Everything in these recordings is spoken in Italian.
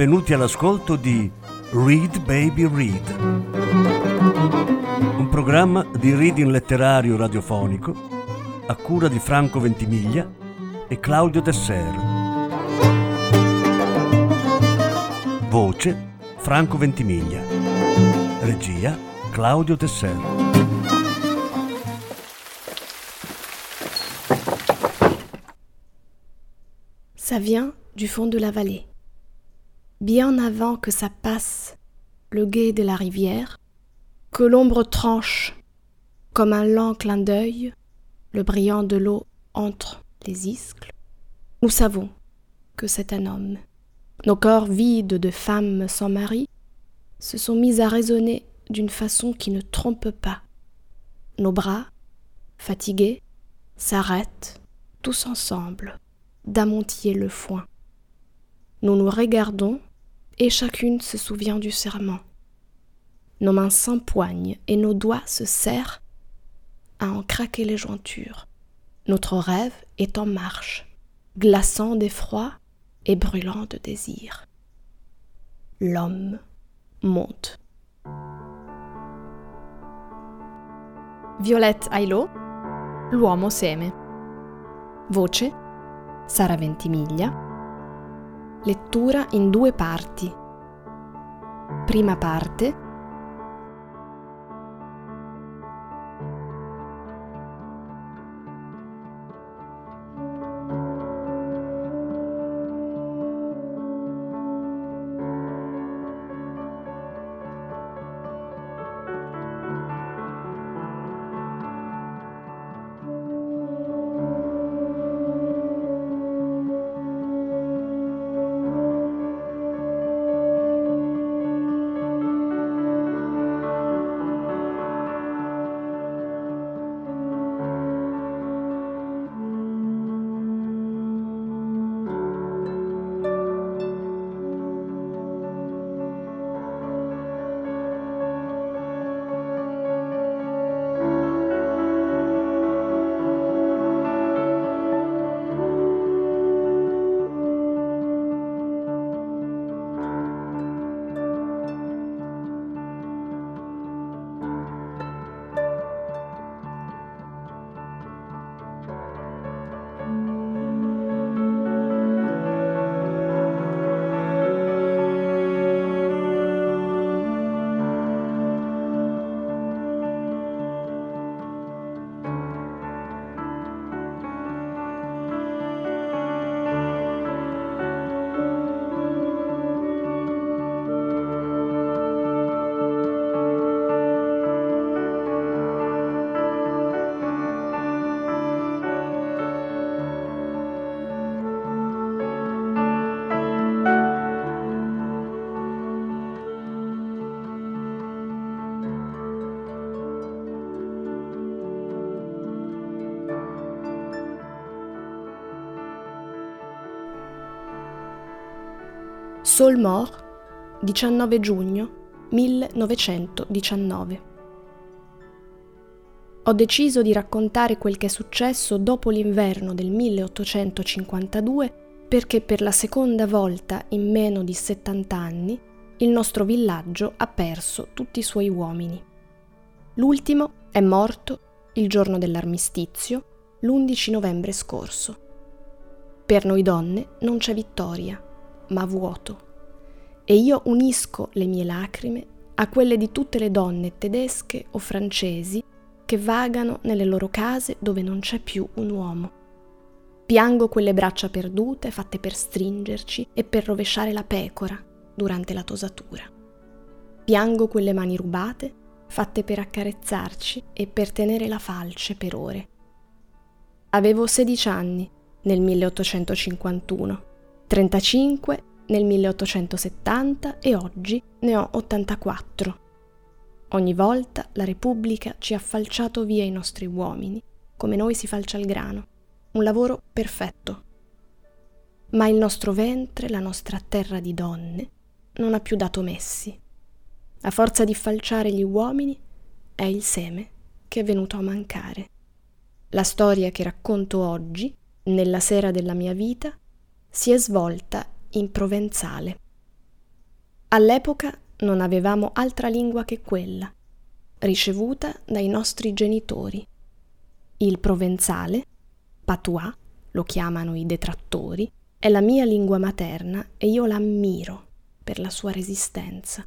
benvenuti all'ascolto di Read Baby Read, un programma di reading letterario radiofonico a cura di Franco Ventimiglia e Claudio Tessera. Voce Franco Ventimiglia, regia Claudio Tessera. Ça vient du fond de la vallée. Bien avant que ça passe le gué de la rivière, que l'ombre tranche, comme un lent clin d'œil, le brillant de l'eau entre les iscles, nous savons que c'est un homme. Nos corps vides de femmes sans mari se sont mis à raisonner d'une façon qui ne trompe pas. Nos bras, fatigués, s'arrêtent tous ensemble d'amontiller le foin. Nous nous regardons et chacune se souvient du serment. Nos mains s'empoignent et nos doigts se serrent à en craquer les jointures. Notre rêve est en marche, glaçant d'effroi et brûlant de désir. L'homme monte. Violette Aylo, L'uomo seme. Voce Sara Ventimiglia. Lettura in due parti. Prima parte. Solmor, 19 giugno 1919. Ho deciso di raccontare quel che è successo dopo l'inverno del 1852 perché per la seconda volta in meno di 70 anni il nostro villaggio ha perso tutti i suoi uomini. L'ultimo è morto il giorno dell'armistizio, l'11 novembre scorso. Per noi donne non c'è vittoria, ma vuoto. E io unisco le mie lacrime a quelle di tutte le donne tedesche o francesi che vagano nelle loro case dove non c'è più un uomo. Piango quelle braccia perdute fatte per stringerci e per rovesciare la pecora durante la tosatura. Piango quelle mani rubate fatte per accarezzarci e per tenere la falce per ore. Avevo 16 anni nel 1851, 35 nel 1870 e oggi ne ho 84. Ogni volta la Repubblica ci ha falciato via i nostri uomini, come noi si falcia il grano. Un lavoro perfetto. Ma il nostro ventre, la nostra terra di donne, non ha più dato messi. A forza di falciare gli uomini è il seme che è venuto a mancare. La storia che racconto oggi, nella sera della mia vita, si è svolta in Provenzale, All'epoca non avevamo altra lingua che quella, ricevuta dai nostri genitori. Il provenzale, patois, lo chiamano i detrattori, è la mia lingua materna e io l'ammiro per la sua resistenza.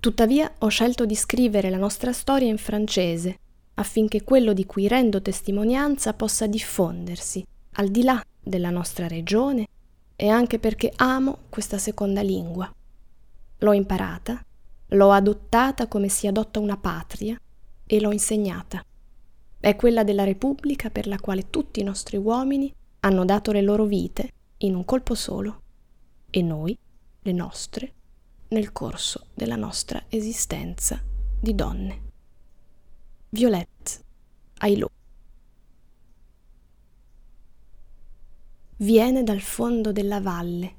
Tuttavia ho scelto di scrivere la nostra storia in francese, affinché quello di cui rendo testimonianza possa diffondersi, al di là della nostra regione, e anche perché amo questa seconda lingua. L'ho imparata, l'ho adottata come si adotta una patria e l'ho insegnata. È quella della Repubblica per la quale tutti i nostri uomini hanno dato le loro vite in un colpo solo, e noi, le nostre, nel corso della nostra esistenza di donne. Violette Aylo. Viene dal fondo della valle,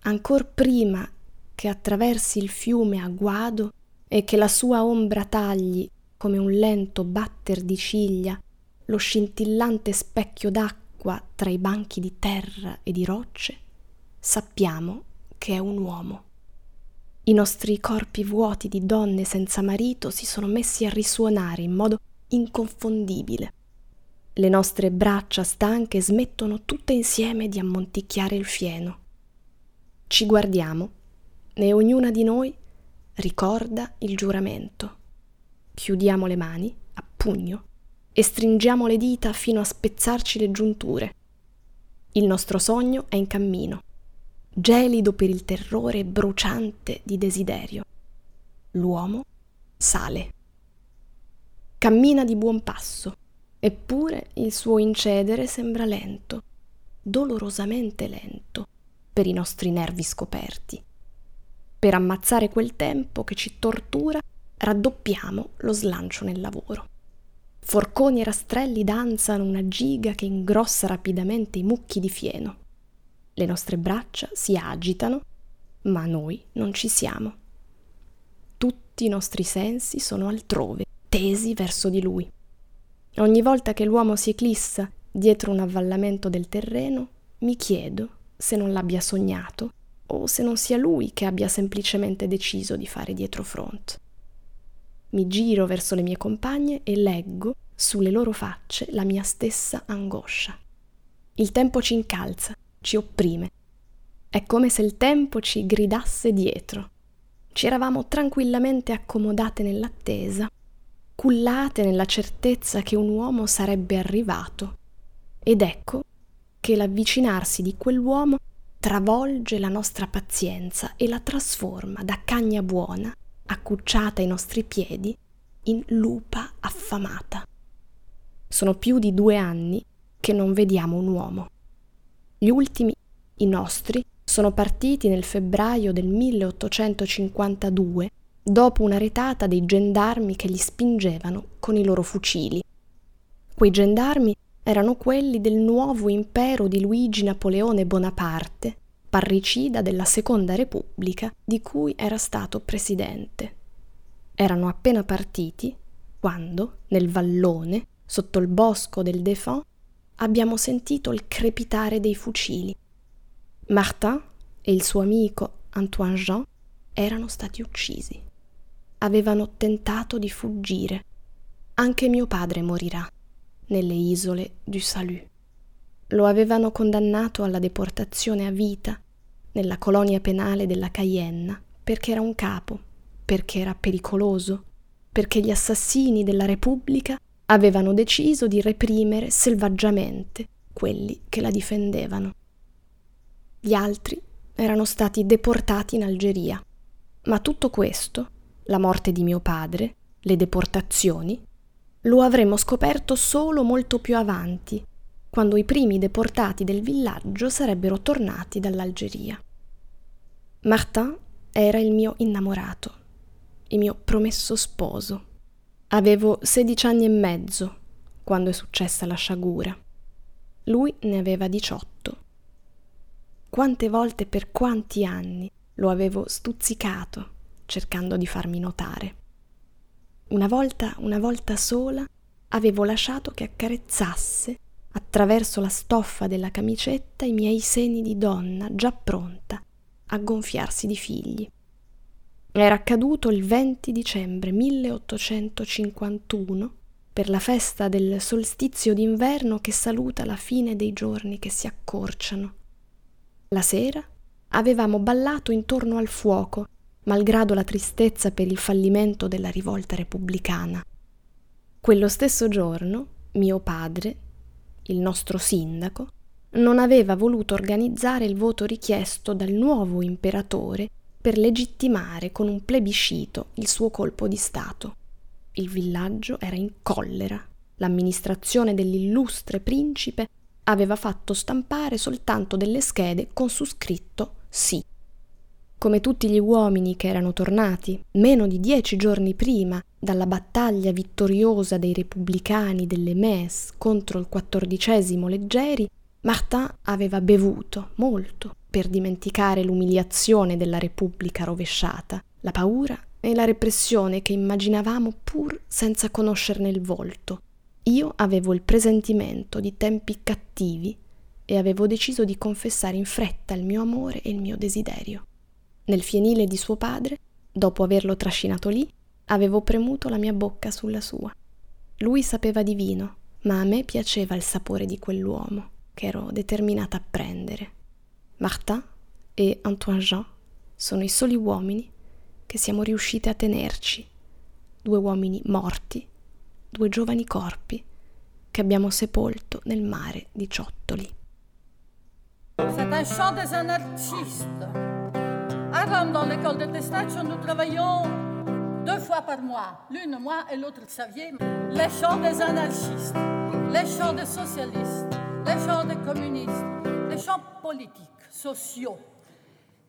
ancor prima che attraversi il fiume a guado e che la sua ombra tagli, come un lento batter di ciglia, lo scintillante specchio d'acqua tra i banchi di terra e di rocce, sappiamo che è un uomo. I nostri corpi vuoti di donne senza marito si sono messi a risuonare in modo inconfondibile. Le nostre braccia stanche smettono tutte insieme di ammonticchiare il fieno. Ci guardiamo e ognuna di noi ricorda il giuramento. Chiudiamo le mani a pugno e stringiamo le dita fino a spezzarci le giunture. Il nostro sogno è in cammino, gelido per il terrore e bruciante di desiderio. L'uomo sale. Cammina di buon passo, eppure il suo incedere sembra lento, dolorosamente lento, per i nostri nervi scoperti. Per ammazzare quel tempo che ci tortura, raddoppiamo lo slancio nel lavoro. Forconi e rastrelli danzano una giga che ingrossa rapidamente i mucchi di fieno. Le nostre braccia si agitano, ma noi non ci siamo. Tutti i nostri sensi sono altrove, tesi verso di lui. Ogni volta che l'uomo si eclissa dietro un avvallamento del terreno, mi chiedo se non l'abbia sognato o se non sia lui che abbia semplicemente deciso di fare dietro front. Mi giro verso le mie compagne e leggo sulle loro facce la mia stessa angoscia. Il tempo ci incalza, ci opprime. È come se il tempo ci gridasse dietro. Ci eravamo tranquillamente accomodate nell'attesa, cullate nella certezza che un uomo sarebbe arrivato. Ed ecco che l'avvicinarsi di quell'uomo travolge la nostra pazienza e la trasforma da cagna buona, accucciata ai nostri piedi, in lupa affamata. Sono più di 2 anni che non vediamo un uomo. Gli ultimi, i nostri, sono partiti nel febbraio del 1852, dopo una retata dei gendarmi che li spingevano con i loro fucili. Quei gendarmi erano quelli del nuovo impero di Luigi Napoleone Bonaparte, parricida della Seconda Repubblica di cui era stato presidente. Erano appena partiti quando, nel vallone, sotto il bosco del Défant, abbiamo sentito il crepitare dei fucili. Martin e il suo amico Antoine Jean erano stati uccisi. Avevano tentato di fuggire. Anche mio padre morirà nelle isole du Salut. Lo avevano condannato alla deportazione a vita nella colonia penale della Cayenna perché era un capo, perché era pericoloso, perché gli assassini della Repubblica avevano deciso di reprimere selvaggiamente quelli che la difendevano. Gli altri erano stati deportati in Algeria, ma tutto questo, la morte di mio padre, le deportazioni, lo avremmo scoperto solo molto più avanti, quando i primi deportati del villaggio sarebbero tornati dall'Algeria. Martin era il mio innamorato, il mio promesso sposo. Avevo 16 anni e mezzo quando è successa la sciagura. Lui ne aveva 18. Quante volte per quanti anni lo avevo stuzzicato cercando di farmi notare. Una volta sola, avevo lasciato che accarezzasse attraverso la stoffa della camicetta i miei seni di donna già pronta a gonfiarsi di figli. Era accaduto il 20 dicembre 1851 per la festa del solstizio d'inverno che saluta la fine dei giorni che si accorciano. La sera avevamo ballato intorno al fuoco, malgrado la tristezza per il fallimento della rivolta repubblicana. Quello stesso giorno mio padre, il nostro sindaco, non aveva voluto organizzare il voto richiesto dal nuovo imperatore per legittimare con un plebiscito il suo colpo di Stato. Il villaggio era in collera. L'amministrazione dell'illustre principe aveva fatto stampare soltanto delle schede con su scritto sì. Come tutti gli uomini che erano tornati meno di 10 giorni prima dalla battaglia vittoriosa dei repubblicani delle Metz contro il 14° Leggeri, Martin aveva bevuto molto per dimenticare l'umiliazione della Repubblica rovesciata, la paura e la repressione che immaginavamo pur senza conoscerne il volto. Io avevo il presentimento di tempi cattivi e avevo deciso di confessare in fretta il mio amore e il mio desiderio. Nel fienile di suo padre, dopo averlo trascinato lì, avevo premuto la mia bocca sulla sua. Lui sapeva di vino, ma a me piaceva il sapore di quell'uomo, che ero determinata a prendere. Martin e Antoine Jean sono i soli uomini che siamo riuscite a tenerci, 2 uomini morti, 2 giovani corpi che abbiamo sepolto nel mare di Ciottoli. Cette chanson est un artiste. Avant dans l'école de Testaccio, nous travaillions 2 fois par mois, l'une moi et l'autre Xavier, les chants des anarchistes, les chants des socialistes, les chants des communistes, les chants politiques, sociaux.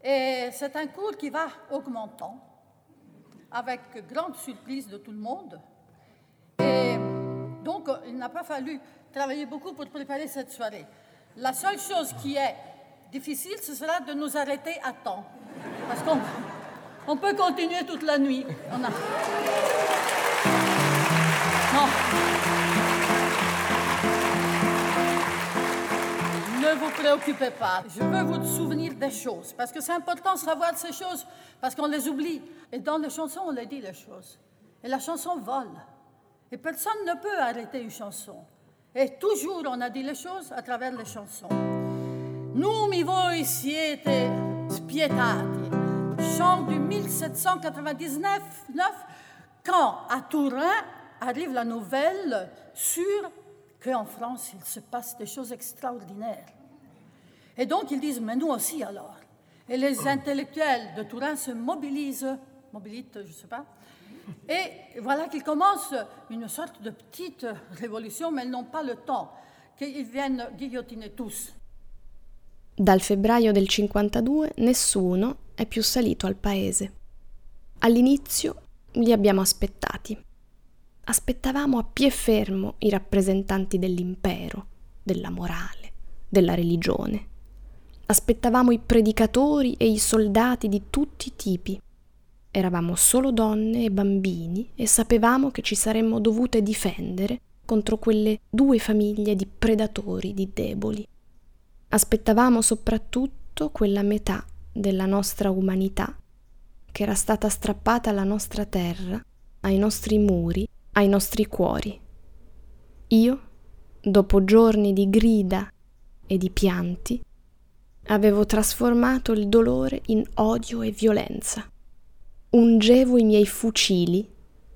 Et c'est un cours qui va augmentant, avec grande surprise de tout le monde. Et donc, il n'a pas fallu travailler beaucoup pour préparer cette soirée. La seule chose qui est difficile, ce sera de nous arrêter à temps. Parce qu'on peut continuer toute la nuit. Ne vous préoccupez pas, je veux vous souvenir des choses, parce que c'est important de savoir ces choses, parce qu'on les oublie. Et dans les chansons, on les dit les choses. Et la chanson vole. Et personne ne peut arrêter une chanson. Et toujours, on a dit les choses à travers les chansons. Nous, mi voi siete spietati. Chant du 1799, quand à Turin arrive la nouvelle sur qu'en France, il se passe des choses extraordinaires. Et donc, ils disent, mais nous aussi alors. Et les intellectuels de Turin se mobilisent, je ne sais pas. Et voilà qu'ils commencent une sorte de petite révolution, mais ils n'ont pas le temps, qu'ils viennent ghigliottiner tous. Dal febbraio del 52 nessuno è più salito al paese. All'inizio li abbiamo aspettati. Aspettavamo a piefermo i rappresentanti dell'impero, della morale, della religione. Aspettavamo i predicatori e i soldati di tutti i tipi. Eravamo solo donne e bambini e sapevamo che ci saremmo dovute difendere contro quelle 2 famiglie di predatori, di deboli. Aspettavamo soprattutto quella metà della nostra umanità che era stata strappata alla nostra terra, ai nostri muri, ai nostri cuori. Io, dopo giorni di grida e di pianti, avevo trasformato il dolore in odio e violenza. Ungevo i miei fucili,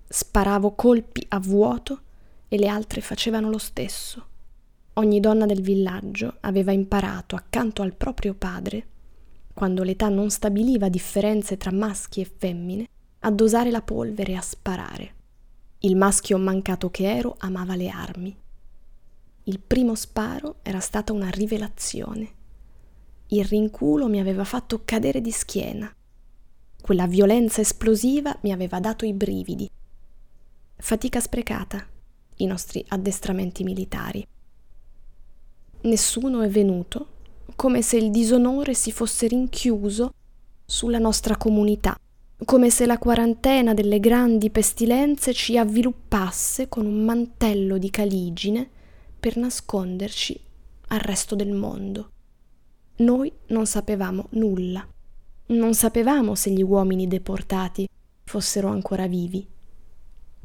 sparavo colpi a vuoto e le altre facevano lo stesso. Ogni donna del villaggio aveva imparato accanto al proprio padre, quando l'età non stabiliva differenze tra maschi e femmine, a dosare la polvere e a sparare. Il maschio mancato che ero amava le armi. Il primo sparo era stata una rivelazione. Il rinculo mi aveva fatto cadere di schiena. Quella violenza esplosiva mi aveva dato i brividi. Fatica sprecata, i nostri addestramenti militari. Nessuno è venuto, come se il disonore si fosse rinchiuso sulla nostra comunità. Come se la quarantena delle grandi pestilenze ci avviluppasse con un mantello di caligine per nasconderci al resto del mondo. Noi non sapevamo nulla, Non sapevamo se gli uomini deportati fossero ancora vivi.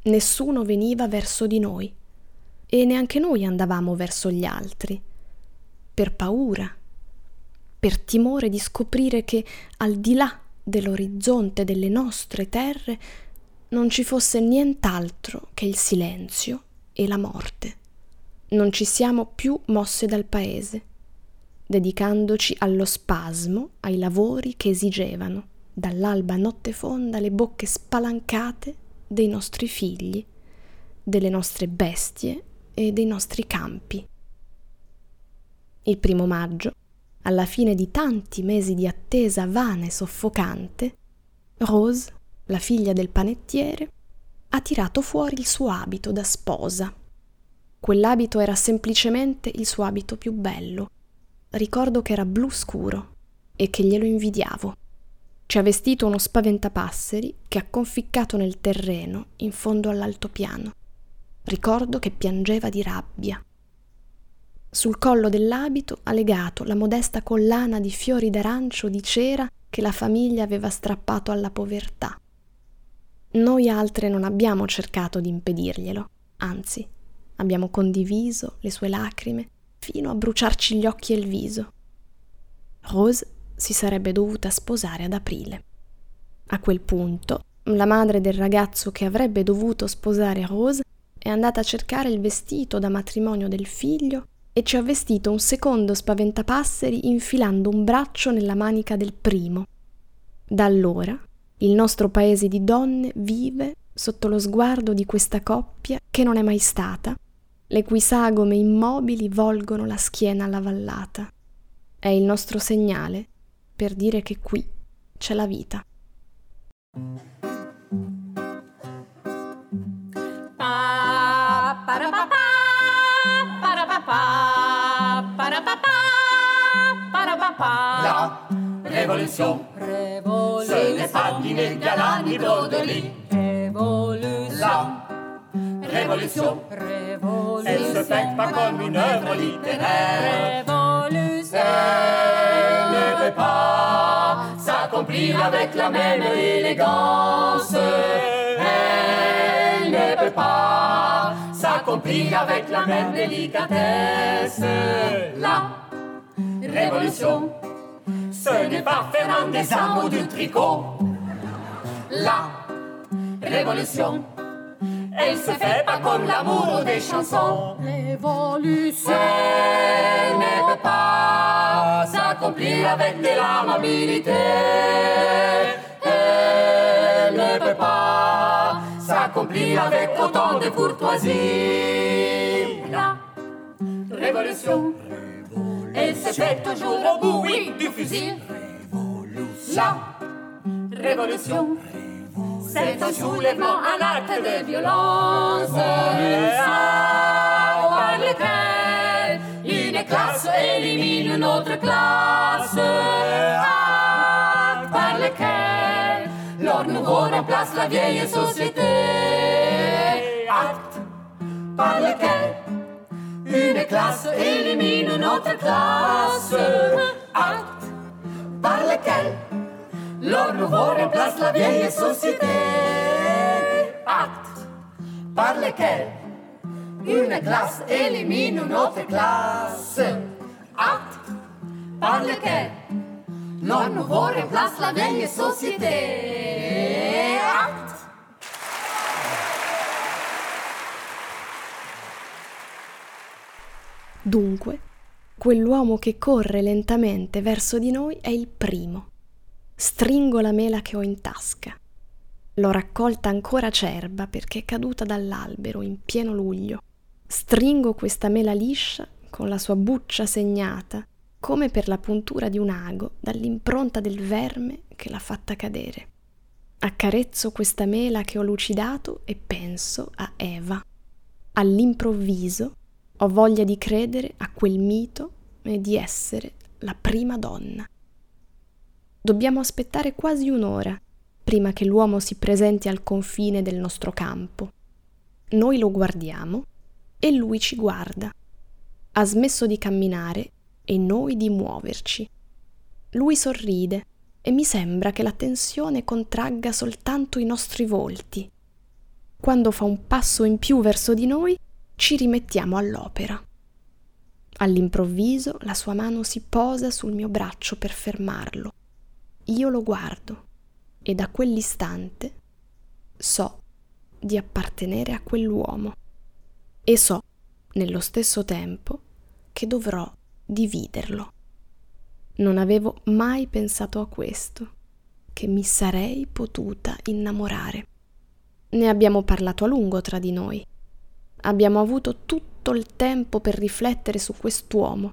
Nessuno veniva verso di noi e neanche noi andavamo verso gli altri, per paura, per timore di scoprire che al di là dell'orizzonte delle nostre terre non ci fosse nient'altro che il silenzio e la morte. Non ci siamo più mosse dal paese, dedicandoci allo spasmo, ai lavori che esigevano, dall'alba a notte fonda, le bocche spalancate dei nostri figli, delle nostre bestie e dei nostri campi. Il 1 maggio, alla fine di tanti mesi di attesa vana e soffocante, Rose, la figlia del panettiere, ha tirato fuori il suo abito da sposa. Quell'abito era semplicemente il suo abito più bello. Ricordo che era blu scuro e che glielo invidiavo. Ci ha vestito uno spaventapasseri che ha conficcato nel terreno in fondo all'altopiano. Ricordo che piangeva di rabbia. Sul collo dell'abito ha legato la modesta collana di fiori d'arancio di cera che la famiglia aveva strappato alla povertà. Noi altre non abbiamo cercato di impedirglielo, anzi, abbiamo condiviso le sue lacrime fino a bruciarci gli occhi e il viso. Rose si sarebbe dovuta sposare ad aprile. A quel punto, la madre del ragazzo che avrebbe dovuto sposare Rose è andata a cercare il vestito da matrimonio del figlio e ci ha vestito un secondo spaventapasseri infilando un braccio nella manica del primo. Da allora, il nostro paese di donne vive sotto lo sguardo di questa coppia che non è mai stata, le cui sagome immobili volgono la schiena alla vallata. È il nostro segnale per dire che qui c'è la vita. La révolution, ce n'est pas dîner gala ni broderie. La révolution, elle se fête pas comme une œuvre littéraire. Elle ne peut pas s'accomplir avec la même élégance. Elle ne peut pas s'accomplir avec la même délicatesse. La révolution, ce n'est pas faire un dessin ou du tricot. La révolution, elle se fait pas comme l'amour ou des chansons. Révolution, elle ne peut pas s'accomplir avec de l'amabilité. Elle ne peut pas s'accomplir avec autant de courtoisie. La révolution, elle se fait toujours au bout, oui, du fusil. La révolution, c'est un soulèvement, un acte de violence. Révolution par lequel une classe élimine une autre classe. Acte par lequel l'or nouveau remplace la vieille société. Acte par lequel une classe élimine une autre classe. Acte par lequel l'or nouveau remplace la vieille société. Acte par lequel une classe élimine une autre classe. Acte par lequel l'or nouveau remplace la vieille société. Acte. Dunque, quell'uomo che corre lentamente verso di noi è il primo. Stringo la mela che ho in tasca. L'ho raccolta ancora acerba perché è caduta dall'albero in pieno luglio. Stringo questa mela liscia con la sua buccia segnata, come per la puntura di un ago, dall'impronta del verme che l'ha fatta cadere. Accarezzo questa mela che ho lucidato e penso a Eva. All'improvviso ho voglia di credere a quel mito e di essere la prima donna. Dobbiamo aspettare quasi un'ora prima che l'uomo si presenti al confine del nostro campo. Noi lo guardiamo e lui ci guarda. Ha smesso di camminare e noi di muoverci. Lui sorride e mi sembra che la tensione contragga soltanto i nostri volti. Quando fa un passo in più verso di noi, ci rimettiamo all'opera. All'improvviso la sua mano si posa sul mio braccio per fermarlo. Io lo guardo e da quell'istante so di appartenere a quell'uomo e so, nello stesso tempo, che dovrò dividerlo. Non avevo mai pensato a questo, che mi sarei potuta innamorare. Ne abbiamo parlato a lungo tra di noi. Abbiamo avuto tutto il tempo per riflettere su quest'uomo,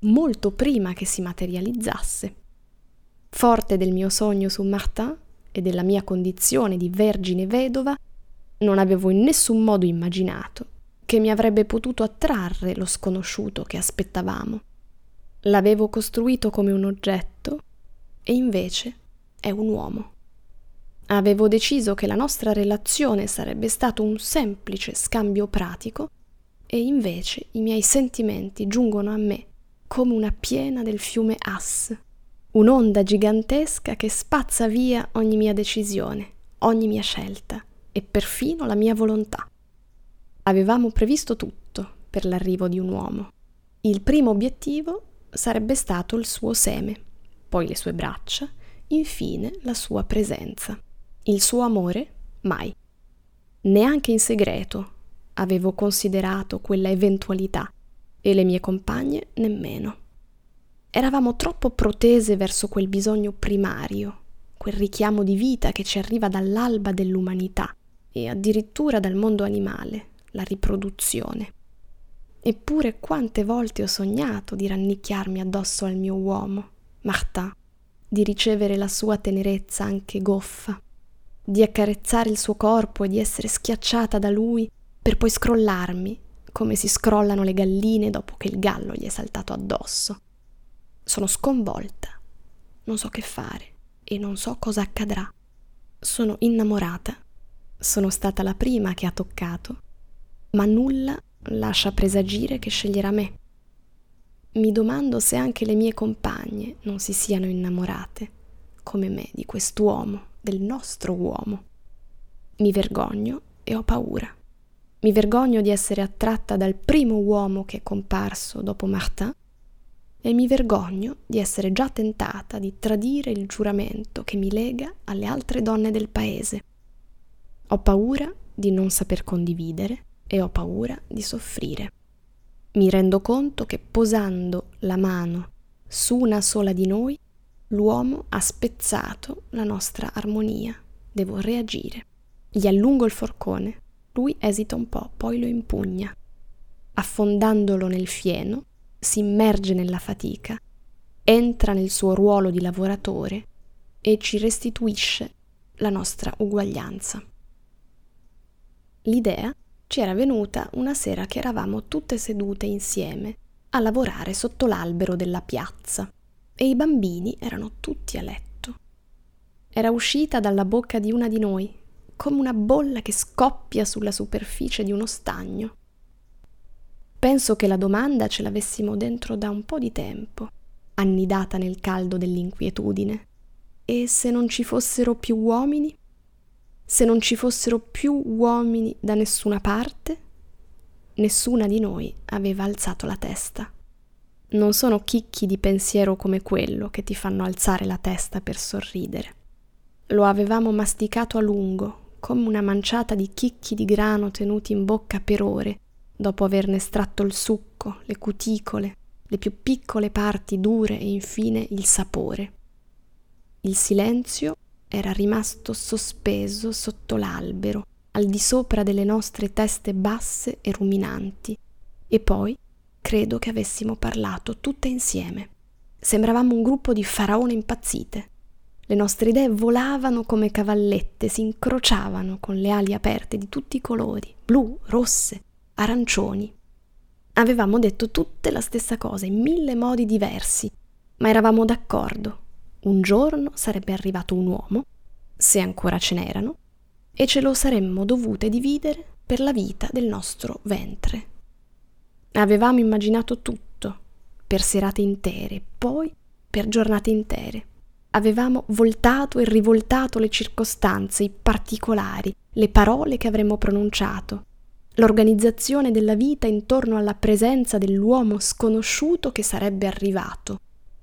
molto prima che si materializzasse. Forte del mio sogno su Martin e della mia condizione di vergine vedova, non avevo in nessun modo immaginato che mi avrebbe potuto attrarre lo sconosciuto che aspettavamo. L'avevo costruito come un oggetto e invece è un uomo. Avevo deciso che la nostra relazione sarebbe stato un semplice scambio pratico e invece i miei sentimenti giungono a me come una piena del fiume Ass, un'onda gigantesca che spazza via ogni mia decisione, ogni mia scelta e perfino la mia volontà. Avevamo previsto tutto per l'arrivo di un uomo. Il primo obiettivo sarebbe stato il suo seme, poi le sue braccia, infine la sua presenza. Il suo amore? Mai. Neanche in segreto avevo considerato quella eventualità e le mie compagne nemmeno. Eravamo troppo protese verso quel bisogno primario, quel richiamo di vita che ci arriva dall'alba dell'umanità e addirittura dal mondo animale, la riproduzione. Eppure quante volte ho sognato di rannicchiarmi addosso al mio uomo, Martin, di ricevere la sua tenerezza anche goffa, di accarezzare il suo corpo e di essere schiacciata da lui per poi scrollarmi, come si scrollano le galline dopo che il gallo gli è saltato addosso. Sono sconvolta, non so che fare e non so cosa accadrà. Sono innamorata, sono stata la prima che ha toccato, ma nulla lascia presagire che sceglierà me. Mi domando se anche le mie compagne non si siano innamorate, come me, di quest'uomo, del nostro uomo. Mi vergogno e ho paura. Mi vergogno di essere attratta dal primo uomo che è comparso dopo Martin e mi vergogno di essere già tentata di tradire il giuramento che mi lega alle altre donne del paese. Ho paura di non saper condividere e ho paura di soffrire. Mi rendo conto che posando la mano su una sola di noi l'uomo ha spezzato la nostra armonia. Devo reagire. Gli allungo il forcone. Lui esita un po', poi lo impugna. Affondandolo nel fieno, si immerge nella fatica, entra nel suo ruolo di lavoratore e ci restituisce la nostra uguaglianza. L'idea ci era venuta una sera che eravamo tutte sedute insieme a lavorare sotto l'albero della piazza. E i bambini erano tutti a letto. Era uscita dalla bocca di una di noi, come una bolla che scoppia sulla superficie di uno stagno. Penso che la domanda ce l'avessimo dentro da un po' di tempo, annidata nel caldo dell'inquietudine. E se non ci fossero più uomini? Se non ci fossero più uomini da nessuna parte? Nessuna di noi aveva alzato la testa. Non sono chicchi di pensiero come quello che ti fanno alzare la testa per sorridere. Lo avevamo masticato a lungo, come una manciata di chicchi di grano tenuti in bocca per ore, dopo averne estratto il succo, le cuticole, le più piccole parti dure e infine il sapore. Il silenzio era rimasto sospeso sotto l'albero, al di sopra delle nostre teste basse e ruminanti, e poi credo che avessimo parlato tutte insieme. Sembravamo un gruppo di faraone impazzite. Le nostre idee volavano come cavallette, si incrociavano con le ali aperte di tutti i colori, blu, rosse, arancioni. Avevamo detto tutte la stessa cosa in 1000 modi diversi, ma eravamo d'accordo. Un giorno sarebbe arrivato un uomo, se ancora ce n'erano, e ce lo saremmo dovute dividere per la vita del nostro ventre. Avevamo immaginato tutto, per serate intere, poi per giornate intere. Avevamo voltato e rivoltato le circostanze, i particolari, le parole che avremmo pronunciato, l'organizzazione della vita intorno alla presenza dell'uomo sconosciuto che sarebbe arrivato.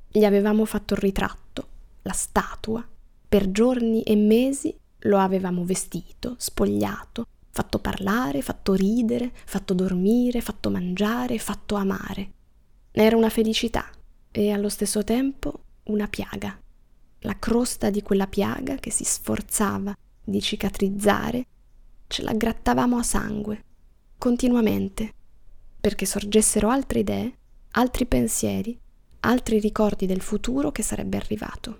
Gli avevamo fatto il ritratto, la statua. Per giorni e mesi lo avevamo vestito, spogliato, fatto parlare, fatto ridere, fatto dormire, fatto mangiare, fatto amare. Era una felicità e allo stesso tempo una piaga. La crosta di quella piaga che si sforzava di cicatrizzare, ce la grattavamo a sangue, continuamente, perché sorgessero altre idee, altri pensieri, altri ricordi del futuro che sarebbe arrivato.